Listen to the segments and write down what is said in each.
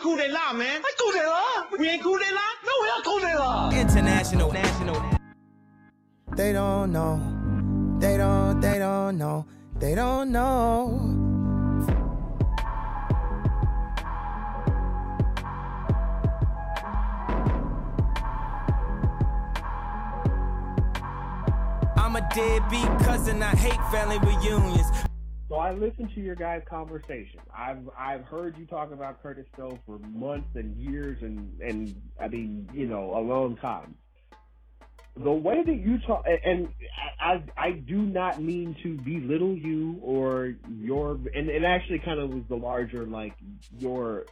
coup d'etat, man. I coup d'etat. We ain't coup d'etat. No, we are coup d'etat. International, national. They don't know. They don't know. They don't know. I'm a deadbeat cousin. I hate family reunions. So I listened to your guys' conversation. I've heard you talk about Curtis Stowe for months and years, and I mean, you know, a long time. The way that you talk, and I do not mean to belittle you or your, and it actually kind of was the larger, like, your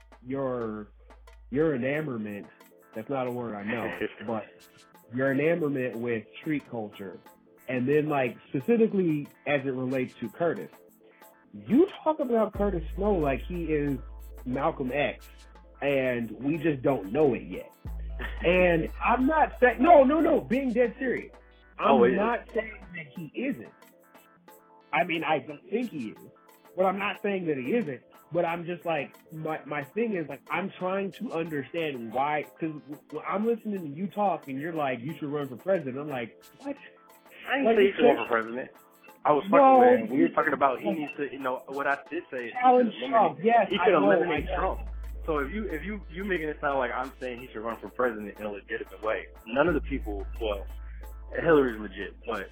enamorment. That's not a word I know, but your enamorment with street culture. And then, like, specifically as it relates to Curtis, you talk about Curtis Snow like he is Malcolm X, and we just don't know it yet. And I'm not saying, no, being dead serious. I'm not saying that he isn't. I mean, I don't think he is, but I'm not saying that he isn't. But I'm just like, my thing is, like, I'm trying to understand why, because I'm listening to you talk, and you're like, you should run for president. I'm like, what? I didn't say he should run for president. I was fucking with him. We were talking about he needs to, you know, what I did say. Challenge Trump, yes. He could eliminate Trump. So if you making it sound like I'm saying he should run for president in a legitimate way, none of the people, well, Hillary's legit, but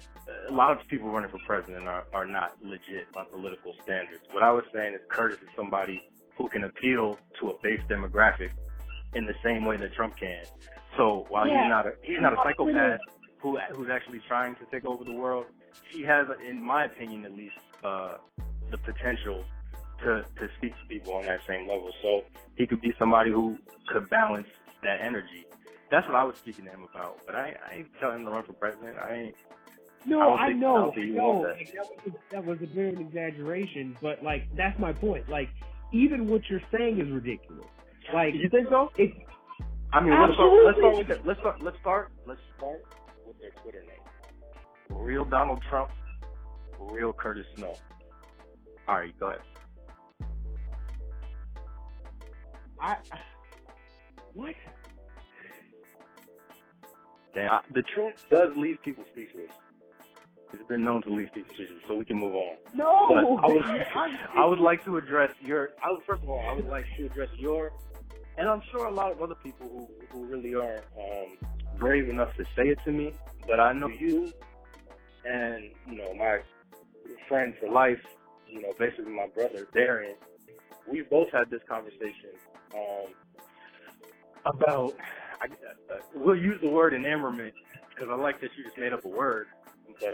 a lot of people running for president are not legit by political standards. What I was saying is Curtis is somebody who can appeal to a base demographic in the same way that Trump can. So while he's not a psychopath who's actually trying to take over the world, he has, in my opinion at least, the potential to speak to people on that same level. So he could be somebody who could balance that energy. That's what I was speaking to him about. But I ain't telling him to run for president. That was a bit of an exaggeration, but, like, that's my point. Like, even what you're saying is ridiculous. Like, you think so? I mean, let's start with their Twitter name. Real Donald Trump, real Curtis Snow. All right, go ahead. What? Damn. The truth does leave people speechless. It's been known to leave people speechless, so we can move on. No. I would like to address your, and I'm sure a lot of other people who really are brave enough to say it to me, but I know you and, you know, my friend for life, you know, basically my brother, Darren, we both had this conversation about, we'll use the word enamorment because I like that you just made up a word, but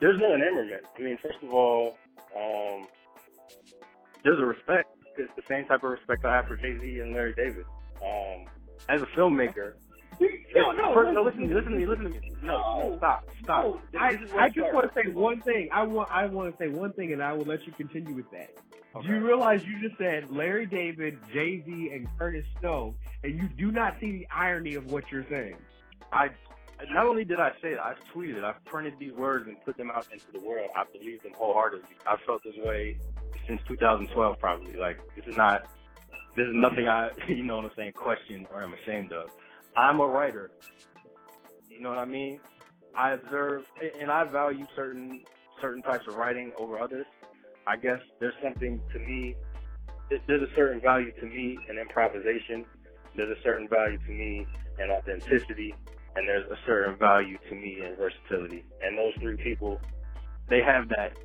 there's no enamorment. I mean, first of all, there's a respect. It's the same type of respect I have for Jay Z and Larry David. As a filmmaker, listen to me. No, stop. No, I just want to say one thing. I want to say one thing, and I will let you continue with that. Okay. You realize you just said Larry David, Jay Z, and Curtis Stowe, and you do not see the irony of what you're saying. I not only did I say it, I've tweeted, I've printed these words and put them out into the world. I believe them wholeheartedly. I've felt this way since 2012, probably. Like, this is nothing I, you know what I'm saying, question or I'm ashamed of. I'm a writer. You know what I mean? I observe and I value certain types of writing over others. I guess there's a certain value to me in improvisation, there's a certain value to me in authenticity, and there's a certain value to me in versatility. And those three people, they have that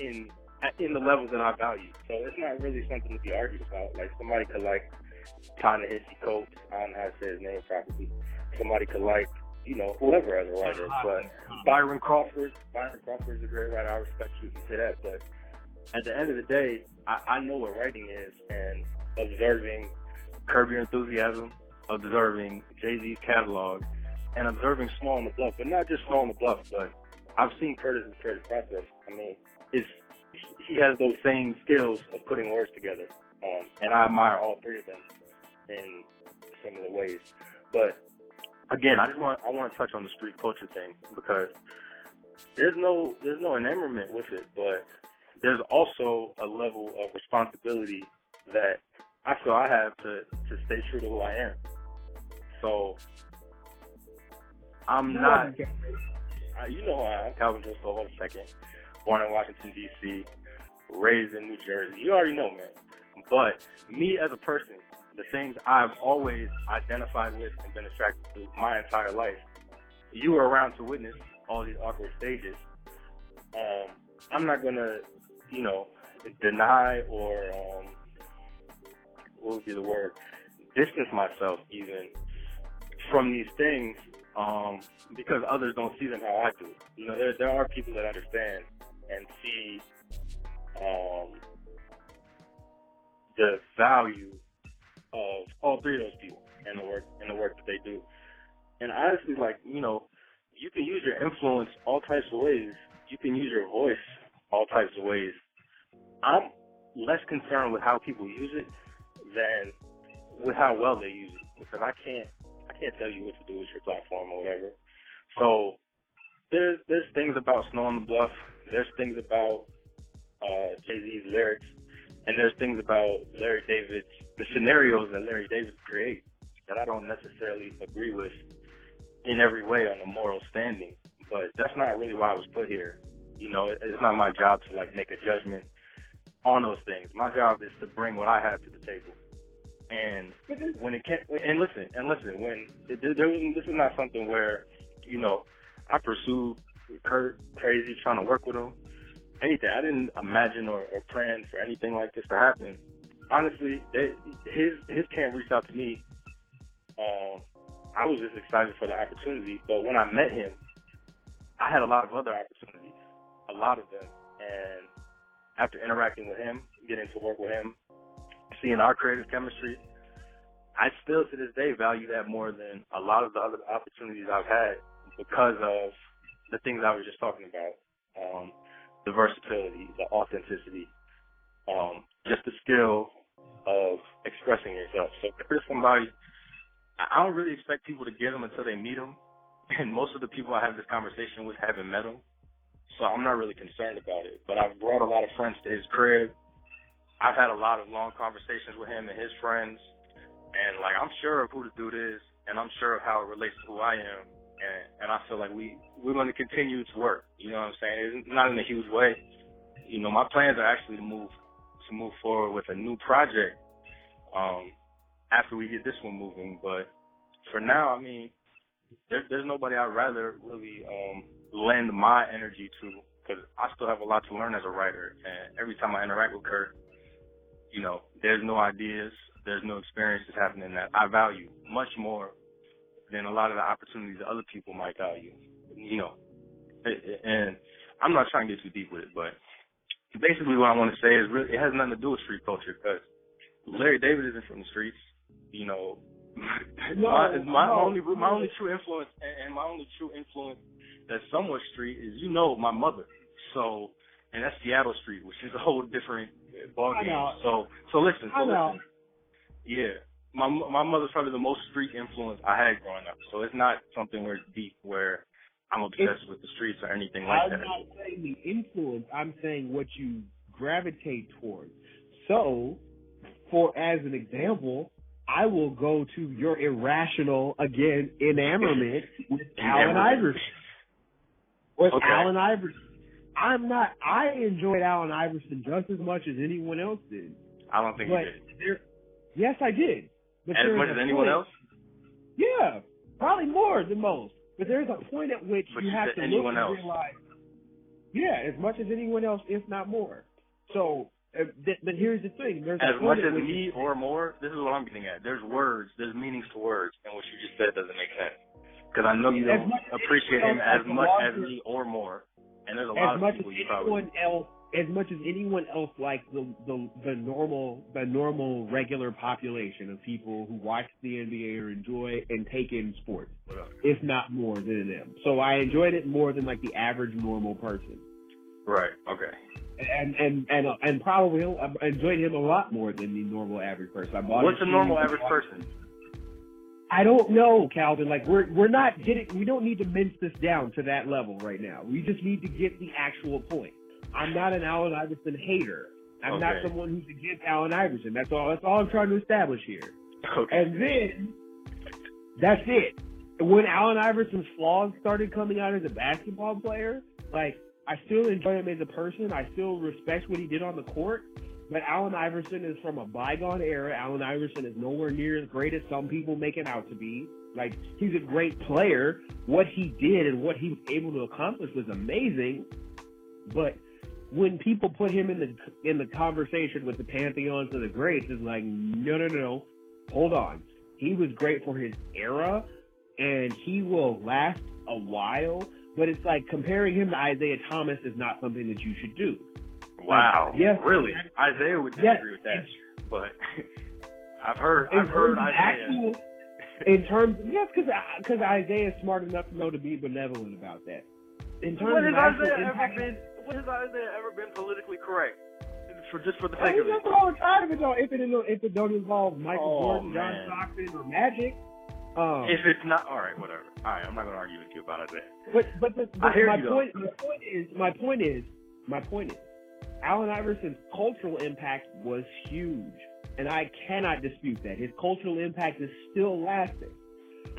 in the levels that I value. So it's not really something to be argued about. Like, somebody could like Ta-Nehisi Coates, I don't know how to say his name properly. Somebody could like, you know, whoever as a writer, but Byron Crawford is a great writer. I respect you if you say that, but at the end of the day, I know what writing is, and observing Curb Your Enthusiasm, observing Jay-Z's catalog, and observing Snow on the Bluff, but not just Snow on the Bluff, but I've seen Curtis' process. I mean, he has those same skills of putting words together, and I admire all three of them in similar ways. But again, I want to touch on the street culture thing, because there's no enamorment with it, but there's also a level of responsibility that I feel I have to stay true to who I am. So I'm not, you know who I am, Calvin Joseph, hold on a second. Born in Washington, D.C., raised in New Jersey. You already know, man. But me as a person, the things I've always identified with and been attracted to my entire life, you were around to witness all these awkward stages. I'm not going to, you know, deny or, what would be the word, distance myself even from these things because others don't see them how I do. You know, there are people that understand and see the value of all three of those people and the work that they do. And honestly, like, you know, you can use your influence all types of ways. You can use your voice all types of ways. I'm less concerned with how people use it than with how well they use it, because I can't tell you what to do with your platform or whatever. So there's things about Snow on the Bluff. There's things about Jay Z's lyrics, and there's things about Larry David's, the scenarios that Larry David creates that I don't necessarily agree with in every way on a moral standing. But that's not really why I was put here. You know, it's not my job to like make a judgment on those things. My job is to bring what I have to the table. And when it can't, and listen, when this is not something where, you know, I pursued Kurt crazy trying to work with him, anything. I didn't imagine or plan for anything like this to happen. Honestly, his camp reached out to me. I was just excited for the opportunity, but when I met him, I had a lot of other opportunities, a lot of them. And after interacting with him, getting to work with him, seeing our creative chemistry, I still to this day value that more than a lot of the other opportunities I've had because of the things I was just talking about, the versatility, the authenticity, just the skill of expressing yourself. So if there's somebody, I don't really expect people to get them until they meet them. And most of the people I have this conversation with haven't met him, so I'm not really concerned about it. But I've brought a lot of friends to his crib. I've had a lot of long conversations with him and his friends, and like I'm sure of who the dude is, and I'm sure of how it relates to who I am, and I feel like we're going to continue to work. You know what I'm saying? It's not in a huge way. You know, my plans are actually to move forward with a new project after we get this one moving. But for now, I mean, There's nobody I'd rather really lend my energy to, because I still have a lot to learn as a writer. And every time I interact with Kurt, you know, there's new ideas, there's new experiences happening that I value much more than a lot of the opportunities that other people might value. You know, and I'm not trying to get too deep with it, but basically what I want to say is really, it has nothing to do with street culture, because Larry David isn't from the streets, you know. My only true influence that's somewhat street is, you know, my mother. So, and that's Seattle Street, which is a whole different ballgame. So listen. Yeah, my mother's probably the most street influence I had growing up. So it's not something where it's deep, where I'm obsessed with the streets or anything like that. I'm not saying the influence. I'm saying what you gravitate towards. So, for as an example, I will go to your irrational, again, enamorment with Allen Iverson. Allen Iverson. I enjoyed Allen Iverson just as much as anyone else did. I don't think you did. Yes, I did. But as much as anyone else? Yeah, probably more than most. But there's a point at which you have to look and realize, yeah, as much as anyone else, if not more. So, but here's the thing. As much as me or more, this is what I'm getting at. There's words. There's meanings to words. And what you just said doesn't make sense. Because I know you don't appreciate him as much as me or more. And there's a lot of people you probably... As much as anyone else, like the normal regular population of people who watch the NBA or enjoy and take in sports, if not more than them. So I enjoyed it more than like the average normal person. Right, okay. And probably I enjoyed him a lot more than the normal average person. What's a normal average person? I don't know, Calvin. Like we're not getting. We don't need to mince this down to that level right now. We just need to get the actual point. I'm not an Allen Iverson hater. I'm not someone who's against Allen Iverson. That's all I'm trying to establish here. Okay. And then that's it. When Allen Iverson's flaws started coming out as a basketball player, like, I still enjoy him as a person. I still respect what he did on the court. But Allen Iverson is from a bygone era. Allen Iverson is nowhere near as great as some people make it out to be. Like, he's a great player. What he did and what he was able to accomplish was amazing. But when people put him in the conversation with the pantheons of the greats, it's like, no. Hold on. He was great for his era. And he will last a while, but it's like comparing him to Isiah Thomas is not something that you should do. Wow, like, yes, really? Isiah would disagree with that, but I've heard Isiah. Because Isiah is smart enough to know to be benevolent about that. In terms what has Isiah ever been politically correct? For the sake of it. That's what I'm tired of it, though. If it don't involve Michael Jordan, John Stockton, or Magic. If it's not, all right, whatever. All right, I'm not gonna argue with you about it. My point is, Allen Iverson's cultural impact was huge, and I cannot dispute that. His cultural impact is still lasting,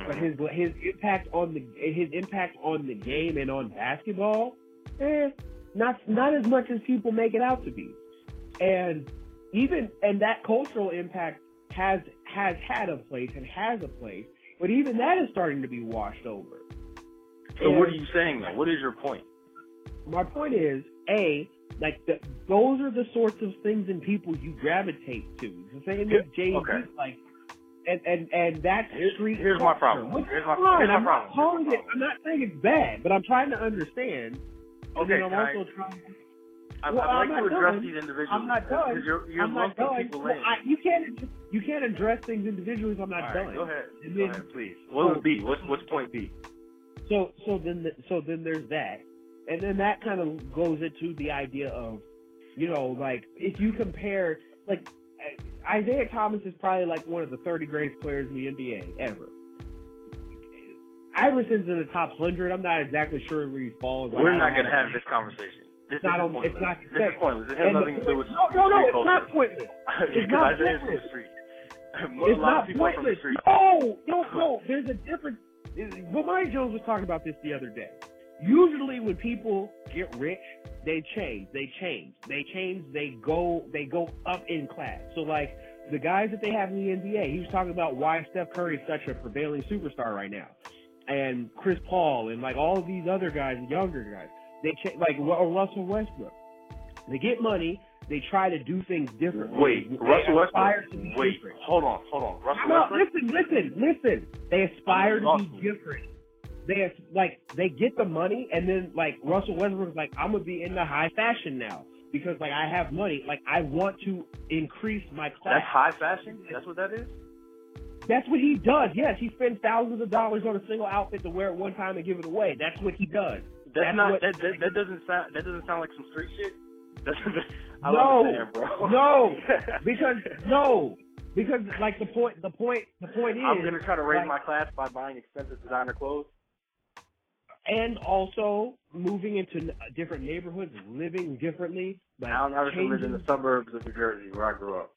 but his impact on the game and on basketball, not as much as people make it out to be, and that cultural impact has had a place and has a place. But even that is starting to be washed over. So what are you saying, though? What is your point? My point is, those are the sorts of things and people you gravitate to. It's the same with Jay Z. Okay. And that's street. Here's my problem. I'm not saying it's bad, but I'm trying to understand. Okay, I'd like to address these individuals. I'm not done. You're lumping people in. You can't address things individually if I'm not done. Right, go ahead, please. What would be? What's point B? So then there's that, and then that kind of goes into the idea of, if you compare, Isiah Thomas is probably one of the 30 greatest players in the NBA ever. Iverson's in the top 100. I'm not exactly sure where he falls. We're not going to have this conversation. It's not pointless. It has nothing to do with it's not pointless. It's not pointless. It's not pointless. No. There's a difference. Bomani Jones was talking about this the other day. Usually when people get rich, they change. They go up in class. So the guys that they have in the NBA, he was talking about why Steph Curry is such a prevailing superstar right now. And Chris Paul and all of these other guys, younger guys. They or Russell Westbrook. They get money. They try to do things differently. Hold on. Listen. They aspire to be different. They get the money, and then Russell Westbrook's I'm gonna be in the high fashion now because I have money. I want to increase my class. That's high fashion. That's what that is. That's what he does. Yes, he spends thousands of dollars on a single outfit to wear at one time and give it away. That's what he does. That doesn't sound like some street shit. Because the point is I'm gonna try to raise my class by buying expensive designer clothes, and also moving into different neighborhoods, living differently. I don't ever live in the suburbs of New Jersey where I grew up.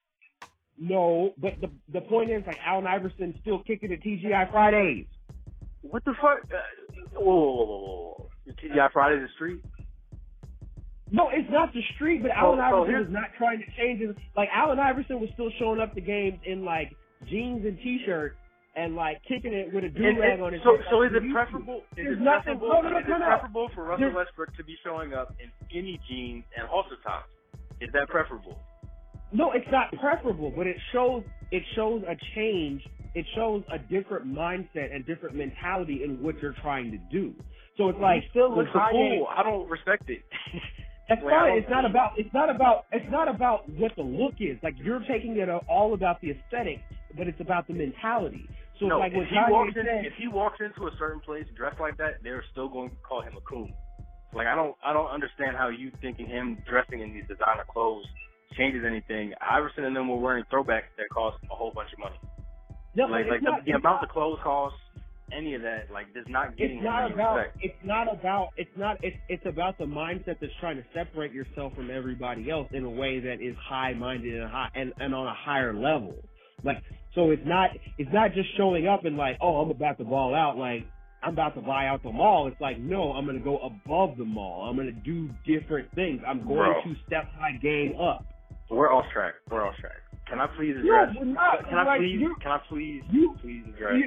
No, but the point is Allen Iverson still kicking at TGI Fridays. What the fuck? Whoa. TGI Fridays is street? No, it's not the street, but Allen Iverson was not trying to change it. Allen Iverson was still showing up to games in jeans and t-shirt and kicking it with a do-rag on his head. So is it preferable? Is it preferable for Russell Westbrook to be showing up in skinny jeans and halter tops? Is that preferable? No, it's not preferable, but it shows a change. It shows a different mindset and different mentality in what you're trying to do. So it's still looks cool. I don't respect it. That's fine. It's not about what the look is. You're taking it all about the aesthetic, but it's about the mentality. So no, it's if he walks into a certain place dressed like that, they're still going to call him a cool. I don't understand how you thinking him dressing in these designer clothes changes anything. Iverson and them were wearing throwbacks that cost a whole bunch of money. No, the amount the clothes cost, any of that. Like, there's not getting it's about the mindset that's trying to separate yourself from everybody else in a way that is high-minded and on a higher level. Like, so it's not just showing up and like, oh, I'm about to ball out, like I'm about to buy out the mall. It's like, no, I'm going to go above the mall. I'm going to do different things. I'm going to step my game up. We're off track. Can I please address? Yeah, Can I please address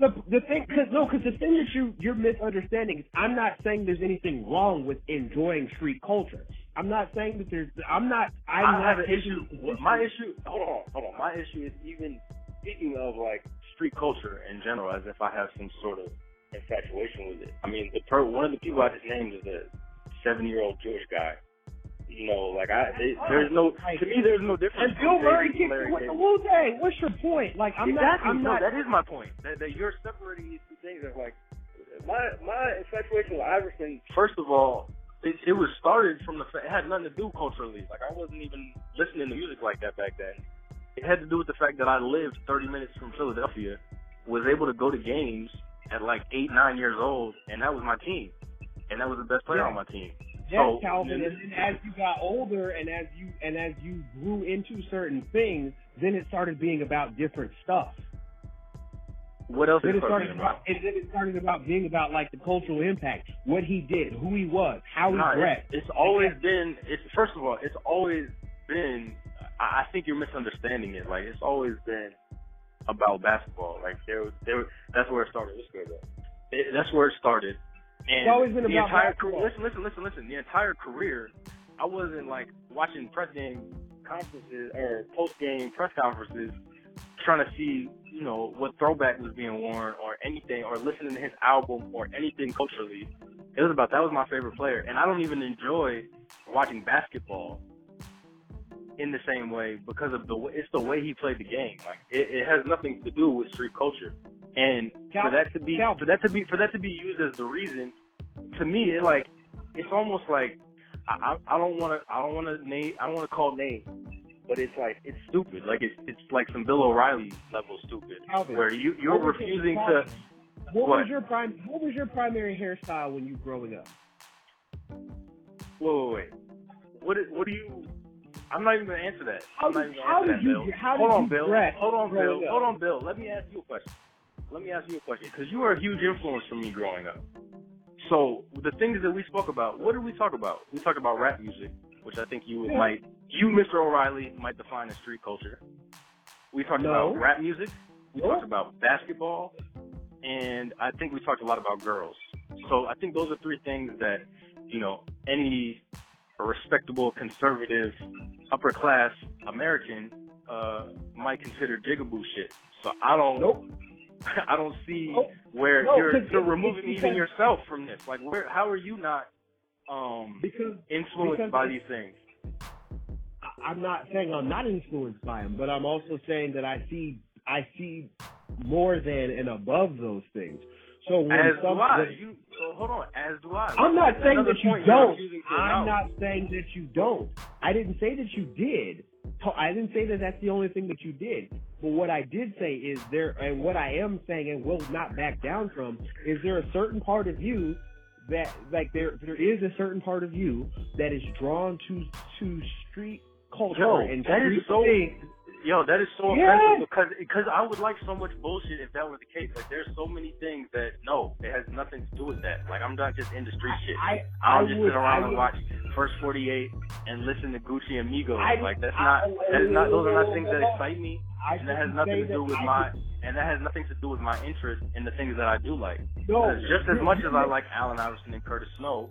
the thing? Because the thing that you're misunderstanding is, I'm not saying there's anything wrong with enjoying street culture. I'm not saying that there's. Hold on. My issue is even speaking of like street culture in general, as if I have some sort of infatuation with it. I mean, one of the people I just named is a 70-year-old Jewish guy. You know, like there's no difference. And Bill Murray kicked it with the Wu-Tang. What's your point? Like, I'm not. That is my point. That you're separating these two things. That like my infatuation with Iverson. First of all, it was started from it had nothing to do culturally. Like, I wasn't even listening to music like that back then. It had to do with the fact that I lived 30 minutes from Philadelphia, was able to go to games at like 8, 9 years old, and that was my team, and that was the best player on my team. Yes, Calvin. And then as you got older and as you grew into certain things, then it started being about different stuff. What else? Then it started about being about like the cultural impact, what he did, who he was, how he dressed. It's always been. I think you're misunderstanding it. Like, it's always been about basketball. Like, that's where it started. That's where it started. And it's always been about basketball. Listen. The entire career, I wasn't like watching pre-game conferences or post-game press conferences, trying to see, you know, what throwback was being worn or anything, or listening to his album or anything culturally. It was about, that was my favorite player, and I don't even enjoy watching basketball in the same way because of it's the way he played the game. Like, it has nothing to do with street culture. And for that to be used as the reason, to me, it's almost like I don't want to call names, but it's like, it's stupid. Like, it's like some Bill O'Reilly level stupid, Calvin, where you're refusing to. What was your primary hairstyle when you were growing up? Wait. What do you? I'm not even going to answer that. Hold on, Bill. Let me ask you a question, because you were a huge influence for me growing up. So the things that we spoke about, what did we talk about? We talked about rap music, which I think Mr. O'Reilly, might define as street culture. We talked about rap music. We talked about basketball. And I think we talked a lot about girls. So I think those are three things that, you know, any respectable, conservative, upper-class American might consider jigaboo shit. So I don't... Nope. I don't see where you're removing even yourself from this. Like, how are you not influenced by these things? I'm not saying I'm not influenced by them, but I'm also saying that I see more than and above those things. So as do I. I'm not saying that you don't. I'm not saying that you don't. I didn't say that you did. I didn't say that that's the only thing that you did. But what I did say is and what I am saying and will not back down from, is there a certain part of you that, like, there is a certain part of you that is drawn to street culture. That is so offensive because I would like so much bullshit if that were the case. Like, there's so many things that, no, it has nothing to do with that. Like, I'm not just into street shit. I don't just sit around and watch First 48 and listen to Gucci and Migos. Those are not things that excite me. And that has nothing to do with my interest in the things that I do like. Just as much as I like Allen Iverson and Curtis Snow,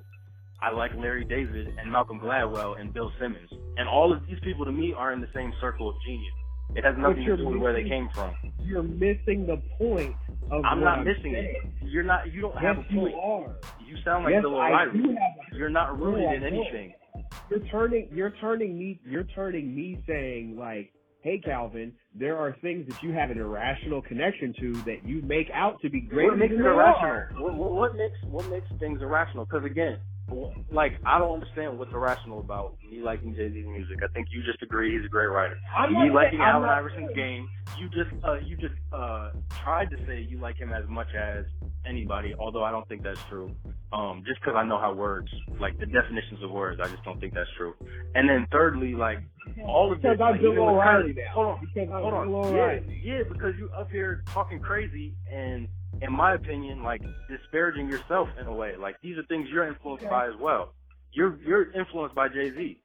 I like Larry David and Malcolm Gladwell and Bill Simmons. And all of these people to me are in the same circle of genius. It has nothing to do with where they came from. You're missing the point of I'm not missing it. You're not. You don't have a point. You are. You sound like Bill O'Reilly. You're not rooted in anything. You're turning me saying, like, hey, Calvin, there are things that you have an irrational connection to that you make out to be greater than they are. What makes things irrational? Because, again, like, I don't understand what's irrational about me liking Jay Z's music. I think you just agree he's a great writer. Me liking Allen Iverson's game, you just tried to say you like him as much as anybody, although I don't think that's true. Just because I know how words, like the definitions of words, I just don't think that's true. And then thirdly, like all of this, because I'm Bill O'Reilly now. Hold on. Yeah, because you up here talking crazy and, in my opinion, like disparaging yourself in a way. Like these are things you're influenced by as well. You're influenced by Jay Z.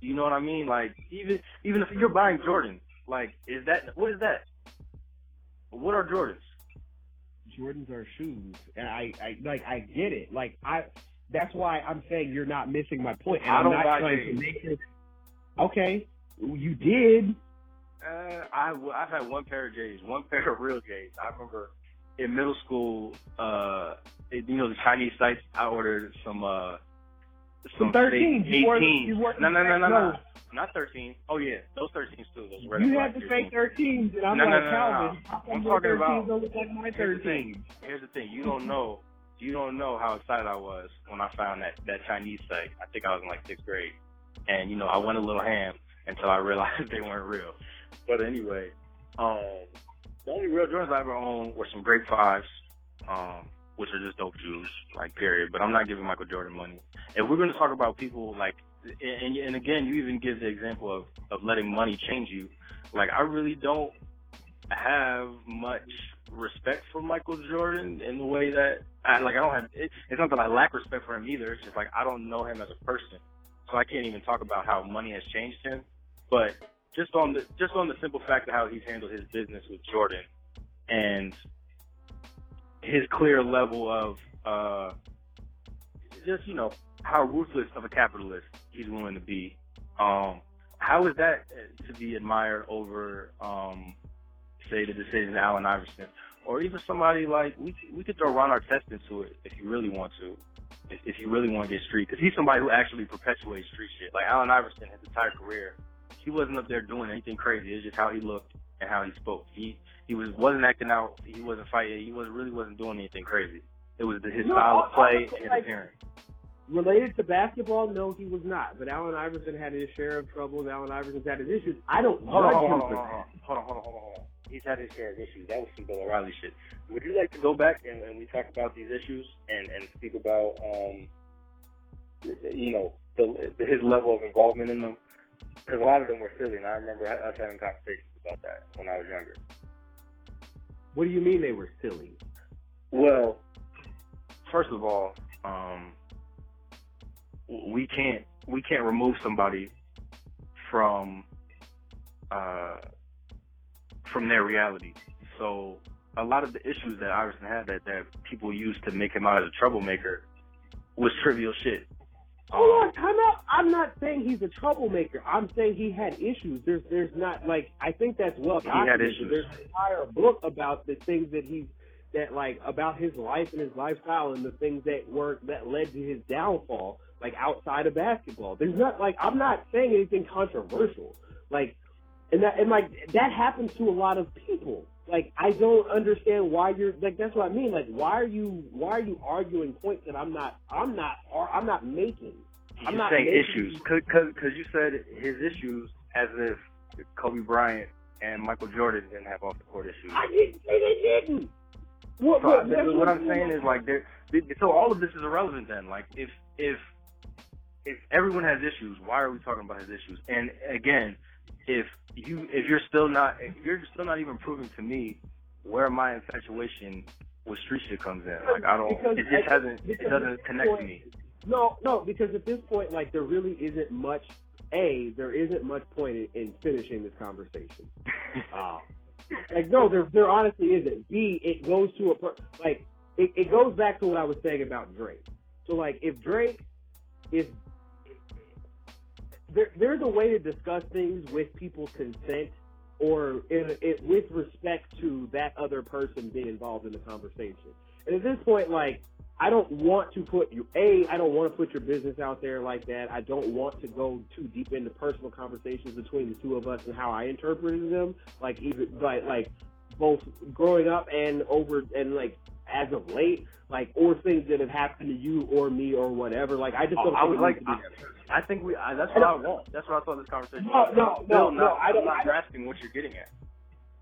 You know what I mean? Like even if you're buying Jordan, like is that what is that? What are Jordans? Jordans are shoes, and I get it. Like that's why I'm saying you're not missing my point. And I don't buy J's. Okay, you did. I've had one pair of J's, one pair of real J's. I remember in middle school, the Chinese sites. I ordered some 13. No. Not 13. Oh yeah, those 13s too. Those red. You had the fake 13s, and I'm like, Calvin, I'm talking about. Don't look like my 13s. Here's the thing. You don't know how excited I was when I found that Chinese site. I think I was in like 6th grade, and I went a little ham until I realized they weren't real. But anyway, the only real Jordans I ever owned were some Great Fives, which are just dope shoes, like period. But I'm not giving Michael Jordan money. If we're going to talk about people like, and again, you even give the example of letting money change you. Like, I really don't have much respect for Michael Jordan in the way that I don't have. It's not that I lack respect for him either. It's just like I don't know him as a person, so I can't even talk about how money has changed him. But just on the simple fact of how he's handled his business with Jordan and his clear level of how ruthless of a capitalist he's willing to be. How is that to be admired over, say, the decision of Allen Iverson, or even somebody like we could throw Ron Artest into it if you really want to, if you really want to get street, because he's somebody who actually perpetuates street shit. Like Allen Iverson, his entire career, he wasn't up there doing anything crazy. It's just how he looked and how he spoke. He wasn't acting out. He wasn't fighting. He really wasn't doing anything crazy. It was his style of play and his appearance. Related to basketball, no, he was not. But Allen Iverson had his share of troubles. Allen Iverson's had his issues. I don't know. Hold on. He's had his share of issues. That was some Bill O'Reilly shit. Would you like to go back and we talk about these issues and speak about, his level of involvement in them? Because a lot of them were silly, and I remember us having conversations about that when I was younger. What do you mean they were silly? Well, first of all, we can't remove somebody from their reality. So a lot of the issues that Iverson had that people used to make him out as a troublemaker was trivial shit. Hold on, time out. I'm not saying he's a troublemaker. I'm saying he had issues. There's not like I think that's well documented. He had issues. There's an entire book about the things that about his life and his lifestyle and the things that led to his downfall, like outside of basketball. There's not like I'm not saying anything controversial. Like that happens to a lot of people. Like I don't understand why you're like that's what I mean. Like why are you arguing points that I'm not making? You're I'm not saying making issues because you said his issues as if Kobe Bryant and Michael Jordan didn't have off the court issues. I didn't say they didn't. What I'm saying is like so all of this is irrelevant then. Like if everyone has issues, why are we talking about his issues? And again, if you're still not even proving to me where my infatuation with street shit comes in, like I don't, because it just hasn't, it doesn't connect to me. No, because at this point, like there really isn't much. There isn't much point in finishing this conversation. Like no, there honestly isn't. B, it goes to it goes back to what I was saying about Drake. So like if Drake is. There's a way to discuss things with people's consent or with respect to that other person being involved in the conversation. And at this point, like, I don't want to put you, I don't want to put your business out there like that. I don't want to go too deep into personal conversations between the two of us and how I interpreted them. Like, both growing up and over and like as of late, like, or things that have happened to you or me or whatever. Like, I just don't I think that's what I want. That's what I thought this conversation was. No, I'm not grasping what you're getting at.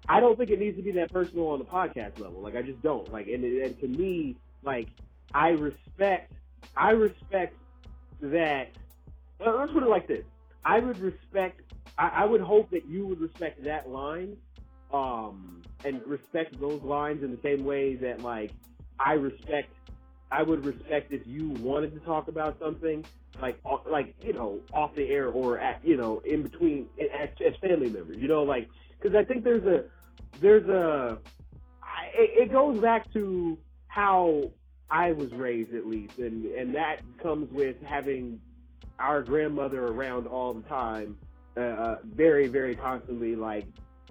I don't think it needs to be that personal on the podcast level. Like, I just don't. Like, and to me, like, I respect that. Well, let's put it like this. I would hope that you would respect that line, and respect those lines in the same way that, like, I would respect if you wanted to talk about something, like, you know, off the air or at, you know, in between as family members, you know, like, because I think it goes back to how I was raised, at least, and that comes with having our grandmother around all the time, very, very constantly, like,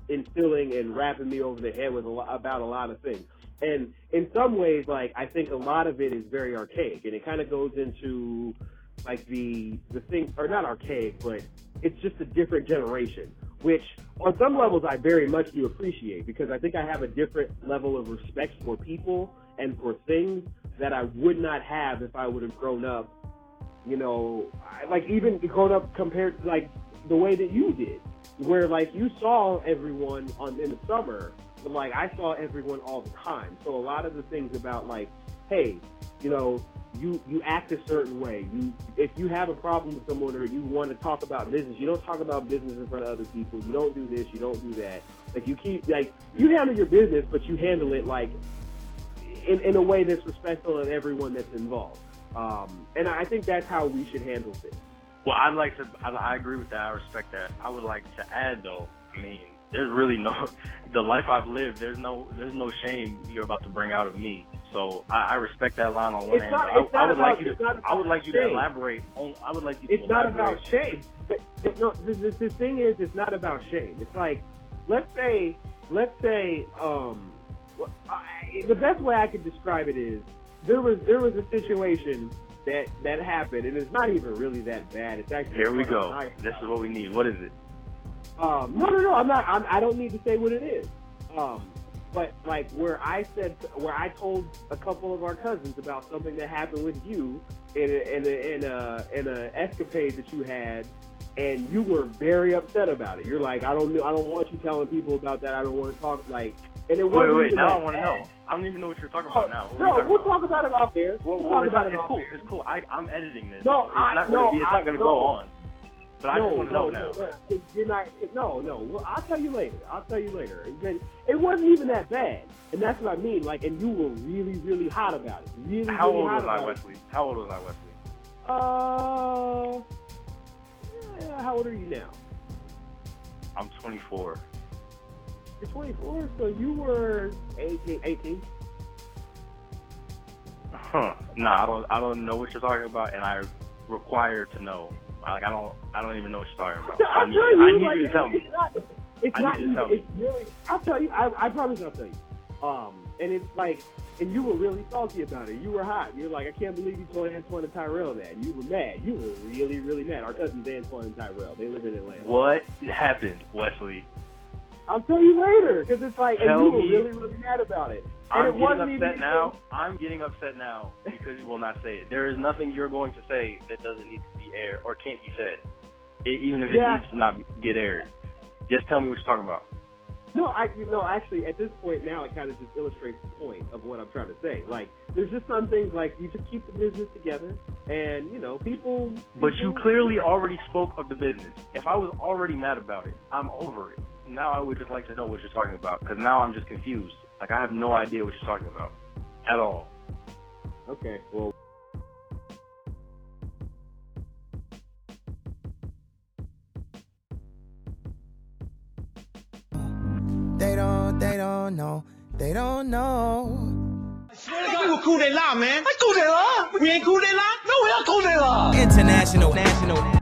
instilling and wrapping me over the head with about a lot of things. And in some ways, like, I think a lot of it is very archaic, and it kind of goes into, like, the thing, or not archaic, but it's just a different generation, which on some levels I very much do appreciate, because I think I have a different level of respect for people and for things that I would not have if I would have grown up, you know, like, even grown up compared to, like, the way that you did, where, like, you saw everyone in the summer, but, like, I saw everyone all the time. So a lot of the things about, like, hey, you know, you act a certain way. If you have a problem with someone or you want to talk about business, you don't talk about business in front of other people. You don't do this. You don't do that. Like, you keep, like, you handle your business, but you handle it, like, in a way that's respectful of everyone that's involved. And I think that's how we should handle things. Well, I agree with that. I respect that. I would like to add, though, I mean, the life I've lived, there's no shame you're about to bring out of me. So I respect that line on one hand. I would like you to elaborate on, I would like you to It's elaborate. Not about shame. But no, the thing is, it's not about shame. It's like, let's say, the best way I could describe it is, there was a situation that happened, and it's not even really that bad. It's actually here we go. This is what we need. What is it? No. I don't need to say what it is. But like where I told a couple of our cousins about something that happened with you in a escapade that you had, and you were very upset about it. You're like, I don't want you telling people about that. I don't want to talk like. And it wasn't wait! Now I want to know. I don't even know what you're talking about now. No, we'll talk about it off air. It's cool. I'm editing this. No, it's not going to go on. But I just want to know now. No. Well, I'll tell you later. It wasn't even that bad, and that's what I mean. Like, and you were really, really hot about it. Really. How old was I, Wesley? How old are you now? I'm 24. 24, so you were 18. Huh? No, I don't know what you're talking about, and I require to know. Like, I don't even know what you're talking about. I need you to tell me. It's really. I'll tell you. I promise I'll tell you. And it's like, and you were really salty about it. You were hot. You're like, I can't believe you told Antoine and Tyrell that. And you were mad. You were really, really mad. Our cousins Antoine and Tyrell, they live in Atlanta. What happened, Wesley? I'll tell you later, because it's like, and you were really, really mad about it. And I'm getting upset now because you will not say it. There is nothing you're going to say that doesn't need to be aired or can't be said, even if it needs to not get aired. Just tell me what you're talking about. No, actually, at this point now, it kind of just illustrates the point of what I'm trying to say. Like, there's just some things, like, you just keep the business together, and, you know, people... But you clearly already spoke of the business. If I was already mad about it, I'm over it. Now I would just like to know what you're talking about, because now I'm just confused. Like, I have no idea what you're talking about at all. Okay, well... They don't know. I swear to God, we were cool they lie, man. I cool they lie. We ain't cool they lie. No, we not cool they lie. International.